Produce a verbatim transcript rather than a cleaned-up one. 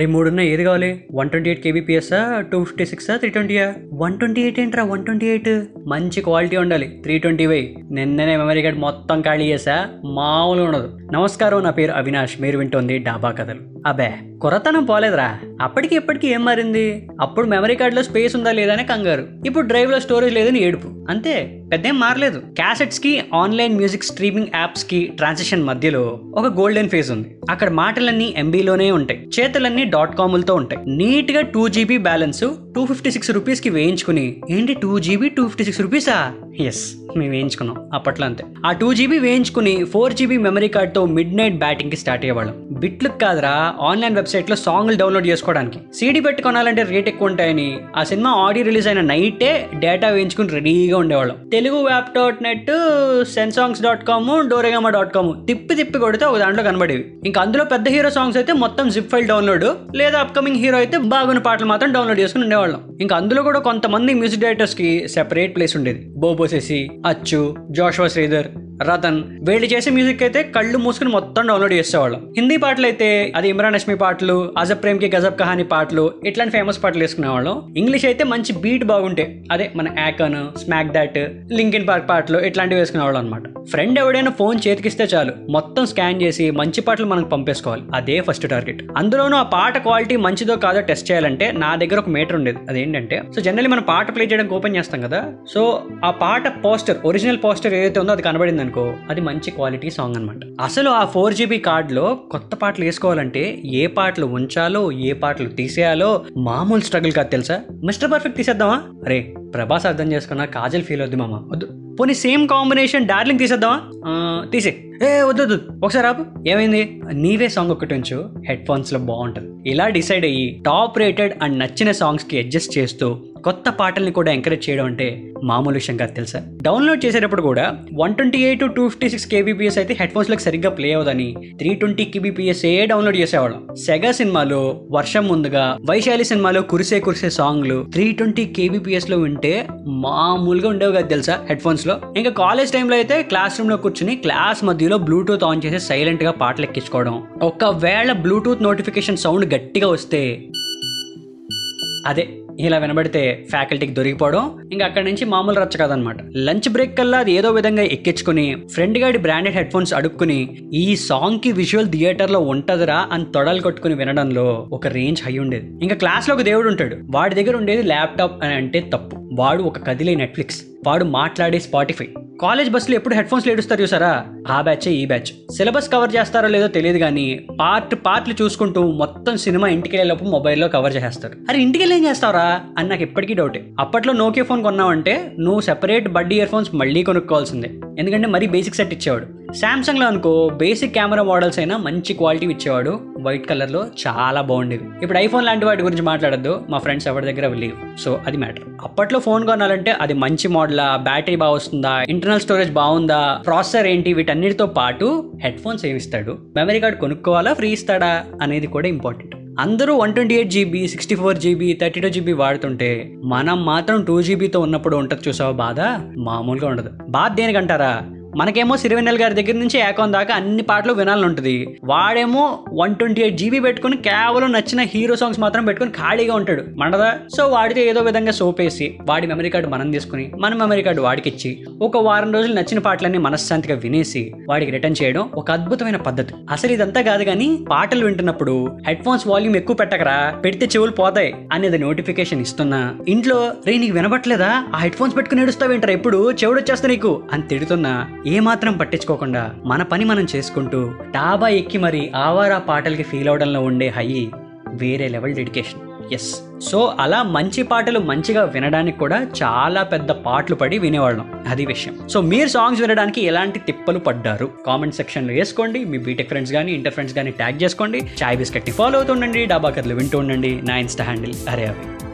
రేపు మూడున్న ఏది కావాలి? వన్ ట్వంటీ ఎయిట్ కేబీపీఎస్సా, టూ ఫిఫ్టీ సిక్సా, త్రీ ట్వంటీయా? వన్ ట్వంటీ ఎయిట్ ఏంట్రా వన్ ట్వంటీ ఎయిట్? మంచి క్వాలిటీ ఉండాలి. త్రీ ట్వంటీ వై నిన్ననే మెమరీ కార్డ్ మొత్తం ఖాళీ చేసా, మామూలు ఉండదు. నమస్కారం, నా పేరు అవినాష్, మీరు వింటోంది డాబా కథలు. అబ్బే, కొరతనం పోలేదురా, అప్పటికి ఇప్పటికీ ఏం మారింది? అప్పుడు మెమరీ కార్డులో స్పేస్ ఉందా లేదా అని కంగారు, ఇప్పుడు డ్రైవ్ లో స్టోరేజ్ లేదని ఏడుపు. అంతే, పెద్దేం మారలేదు. క్యాసెట్స్ కి, ఆన్లైన్ మ్యూజిక్ స్ట్రీమింగ్ యాప్స్ కి ట్రాన్సిషన్ మధ్యలో ఒక గోల్డెన్ ఫేజ్ ఉంది. అక్కడ మాటలన్నీ ఎంబీలోనే ఉంటాయి, చేతులన్నీ డాట్ కాములతో ఉంటాయి. నీట్ గా two GB balance two fifty six rupees కి వేయించుకుని, ఏంటి two GB two fifty six రూపీసా? ఎస్, మేము వేయించుకున్నాం అప్పట్లో, అంతే. ఆ టూ జీబీ వేయించుకుని ఫోర్ జీబీ మెమరీ కార్డ్ తో మిడ్ నైట్ బ్యాటింగ్ కి స్టార్ట్ అయ్యేవాళ్ళం. బిట్లకు కాదురా, ఆన్లైన్ వెబ్సైట్ లో సాంగ్లు డౌన్లోడ్ చేసుకోవడానికి. సీడీ పెట్టుకోవాలంటే రేట్ ఎక్కువ ఉంటాయని ఆ సినిమా ఆడియో రిలీజ్ అయిన నైటే డేటా వేయించుకుని రెడీగా ఉండేవాళ్ళం. తెలుగు యాప్ డాట్ నెట్, సెన్సాంగ్స్ dot com, Doregama dot com తిప్పి తిప్పి కొడితే ఒక దాంట్లో కనబడేవి. ఇంకా అందులో పెద్ద హీరో సాంగ్స్ అయితే మొత్తం జిప్ ఫైల్ డౌన్లోడ్, లేదా అప్కమింగ్ హీరో అయితే బాగున్న పాటలు మాత్రం డౌన్లోడ్ చేసుకుని ఉండేవాళ్ళం. ఇంకా అందులో కూడా కొంతమంది మ్యూజిక్ డైరెక్టర్స్ కి సెపరేట్ ప్లేస్ ఉండేది. బోబోసేసి, అచ్చు, జోషువా శ్రీధర్, రతన్ వీళ్ళు చేసే మ్యూజిక్ అయితే కళ్ళు మూసుకుని మొత్తం డౌన్లోడ్ చేసేవాళ్ళం. హిందీ పాటలు అయితే అది ఇమ్రాన్ హష్మి పాటలు, అజబ్ ప్రేమ్ కి గజబ్ కహాని పాటలు, ఇట్లాంటి ఫేమస్ పాటలు వేసుకునేవాళ్ళం. ఇంగ్లీష్ అయితే మంచి బీట్ బాగుంటే అదే మన Akon, Smack That, Linkin Park పాటలు ఇట్లాంటివి వేసుకునేవాళ్ళం అనమాట. ఫ్రెండ్ ఎవడైనా ఫోన్ చేతికిస్తే చాలు, మొత్తం స్కాన్ చేసి మంచి పాటలు మనకు పంపేసుకోవాలి, అదే ఫస్ట్ టార్గెట్. అందులోనూ ఆ పాట క్వాలిటీ మంచిదో కాదో టెస్ట్ చేయాలంటే నా దగ్గర ఒక మీటర్ ఉండేది. అదేంటంటే, సో జనరల్లీ మనం పాట ప్లే చేయడానికి ఓపెన్ చేస్తాం కదా, సో ఆ పాట పోస్టర్, ఒరిజినల్ పోస్టర్ ఏదైతే ఉందో అది కనబడింది అనుకో, అది మంచి క్వాలిటీ సాంగ్ అనమాట. అసలు ఆ ఫోర్ జీబీ కార్డ్ లో కొత్త పాటలు వేసుకోవాలంటే ఏ పాటలు ఉంచాలో ఏ పాటలు తీసేయాలో మామూలు స్ట్రగుల్ కాదు తెలుసా. మిస్టర్ పర్ఫెక్ట్ తీసేద్దామా? రే, ప్రభాస్ అర్థం చేసుకున్నా కాజల్ ఫీల్ అవుద్ది మామ, వద్దు. పోనీ సేమ్ కాంబినేషన్ డార్లింగ్ తీసేద్దామా? తీసే. ఏ వద్దు, ఒకసారి ఆపు. ఏమైంది? నీవే సాంగ్ ఒకటి ఉంచు, హెడ్ ఫోన్స్ లో బాగుంటుంది. ఇలా డిసైడ్ అయ్యి టాప్ రేటెడ్ అండ్ నచ్చిన సాంగ్స్ కి అడ్జస్ట్ చేస్తూ కొత్త పాటల్ని కూడా ఎంకరేజ్ చేయడం అంటే మామూలు విషయం కాదు తెలుసా. డౌన్లోడ్ చేసేటప్పుడు కూడా one twenty eight to two fifty six KBPS అయితే హెడ్ ఫోన్స్లకు సరిగ్గా ప్లే అవ్వదని త్రీ ట్వంటీ కేబీపీఎస్ ఏ డౌన్లోడ్ చేసేవాళ్ళం. సెగా సినిమాలో వర్షం ముందుగా, వైశాలి సినిమాలో కురిసే కురిసే సాంగ్లు త్రీ ట్వంటీ కేబీపీఎస్ లో వింటే మామూలుగా ఉండేవి కాదు తెలుసా హెడ్ ఫోన్స్ లో. ఇంకా కాలేజ్ టైంలో అయితే క్లాస్ రూమ్ లో కూర్చుని క్లాస్ మధ్యలో బ్లూటూత్ ఆన్ చేసి సైలెంట్ గా పాటలు ఎక్కించుకోవడం. ఒకవేళ బ్లూటూత్ నోటిఫికేషన్ సౌండ్ గట్టిగా వస్తే అదే ఇలా వినబడితే ఫ్యాకల్టీకి దొరికిపోవడం, ఇంకా అక్కడి నుంచి మామూలు రచ్చ కాదనమాట. లంచ్ బ్రేక్ కల్లా అది ఏదో విధంగా ఎక్కించుకుని ఫ్రెండ్ గాడి బ్రాండెడ్ హెడ్ ఫోన్స్ అడుక్కుని ఈ సాంగ్ కి విజువల్ థియేటర్ లో ఉంటదిరా అని తొడలు కొట్టుకుని వినడంలో ఒక రేంజ్ హై ఉండేది. ఇంకా క్లాస్ లో ఒక దేవుడు ఉంటాడు, వాడి దగ్గర ఉండేది ల్యాప్టాప్ అని అంటే తప్పు, వాడు ఒక కదిలే నెట్ఫ్లిక్స్, వాడు మాట్లాడే స్పాటిఫై. కాలేజ్ బస్సులో ఎప్పుడు హెడ్ ఫోన్స్ లేడుస్తారు చూసారా, ఆ బ్యాచే ఈ బ్యాచ్. సిలబస్ కవర్ చేస్తారో లేదో తెలియదు కానీ పార్ట్ పార్ట్లు చూసుకుంటూ మొత్తం సినిమా ఇంటికి వెళ్ళేటప్పుడు మొబైల్లో కవర్ చేసేస్తారు. అరే ఇంటికి వెళ్ళేం చేస్తారా అని నాకు ఎప్పటికీ డౌటే. అప్పట్లో నోకియా ఫోన్ కొన్నావంటే నువ్వు సెపరేట్ బడ్డీ ఇయర్ ఫోన్స్ మళ్ళీ కొనుక్కోవాల్సిందే, ఎందుకంటే మరీ బేసిక్ సెట్ ఇచ్చేవాడు. శాంసంగ్ లో అనుకో బేసిక్ కెమెరా మోడల్స్ అయినా మంచి క్వాలిటీ ఇచ్చేవాడు, వైట్ కలర్ లో చాలా బాగుండేవి. ఇప్పుడు ఐఫోన్ లాంటి వాటి గురించి మాట్లాడద్దు, మా ఫ్రెండ్స్ ఎవరి దగ్గర లేవు, సో అది మ్యాటర్. అప్పట్లో ఫోన్ కొనాలంటే అది మంచి మోడలా, బ్యాటరీ బాగా వస్తుందా, ఇంటర్నల్ స్టోరేజ్ బాగుందా, ప్రాసెసర్ ఏంటి, వీటన్నిటితో పాటు హెడ్ ఫోన్స్ ఏమిస్తాడు, మెమరీ కార్డ్ కొనుక్కోవాలా, ఫ్రీ ఇస్తాడా అనేది కూడా ఇంపార్టెంట్. అందరూ one twenty eight GB sixty four GB thirty two GB వాడుతుంటే మనం మాత్రం టూ జీబీతో ఉన్నప్పుడు ఉంటుంది చూసావా బాధ, మామూలుగా ఉండదు. బాధ దేనికంటారా, మనకేమో సిరివెన్నెల గారి దగ్గర నుంచి ఏకాన్ దాకా అన్ని పాటలు వినాలని ఉంటుంది, వాడేమో వన్ ట్వంటీ ఎయిట్ జీబీ పెట్టుకుని కేవలం నచ్చిన హీరో సాంగ్స్ మాత్రం పెట్టుకుని ఖాళీగా ఉంటాడు మండదా. సో వాడితే ఏదో విధంగా సోపేసి వాడి మెమరీ కార్డు మనం తీసుకుని మన మెమరీ కార్డు వాడికి ఇచ్చి ఒక వారం రోజులు నచ్చిన పాటలన్నీ మనశ్శాంతిగా వినేసి వాడికి రిటర్న్ చేయడం ఒక అద్భుతమైన పద్ధతి. అసలు ఇదంతా కాదు కానీ పాటలు వింటున్నప్పుడు హెడ్ ఫోన్స్ వాల్యూమ్ ఎక్కువ పెట్టకరా, పెడితే చెవులు పోతాయి అనేది నోటిఫికేషన్ ఇస్తున్నా ఇంట్లో రే నీకు వినబట్టలేదా, ఆ హెడ్ ఫోన్స్ పెట్టుకుని ఏడుస్తావేంటారా, ఎప్పుడు చెవుడు వచ్చేస్తా నీకు అని తిడుతున్నా ఏమాత్రం పట్టించుకోకుండా మన పని మనం చేసుకుంటూ డాబా ఎక్కి మరి ఆవారా పాటలకి ఫీల్ అవడంలో ఉండే హై వేరే లెవెల్ డెడికేషన్. ఎస్, సో అలా మంచి పాటలు మంచిగా వినడానికి కూడా చాలా పెద్ద పాటలు పడి వినేవాళ్ళం, అది విషయం. సో మీరు సాంగ్స్ వినడానికి ఎలాంటి తిప్పలు పడ్డారు కామెంట్ సెక్షన్లో వేసుకోండి. మీ బీటెక్ ఫ్రెండ్స్ కానీ ఇంటర్ ఫ్రెండ్స్ కానీ ట్యాగ్ చేసుకోండి. చాయ్ బిస్కెట్ని ఫాలో అవుతుండండి, డాబా కథలు వింటూ ఉండండి. నా ఇన్స్టా హ్యాండిల్ అరే అవి.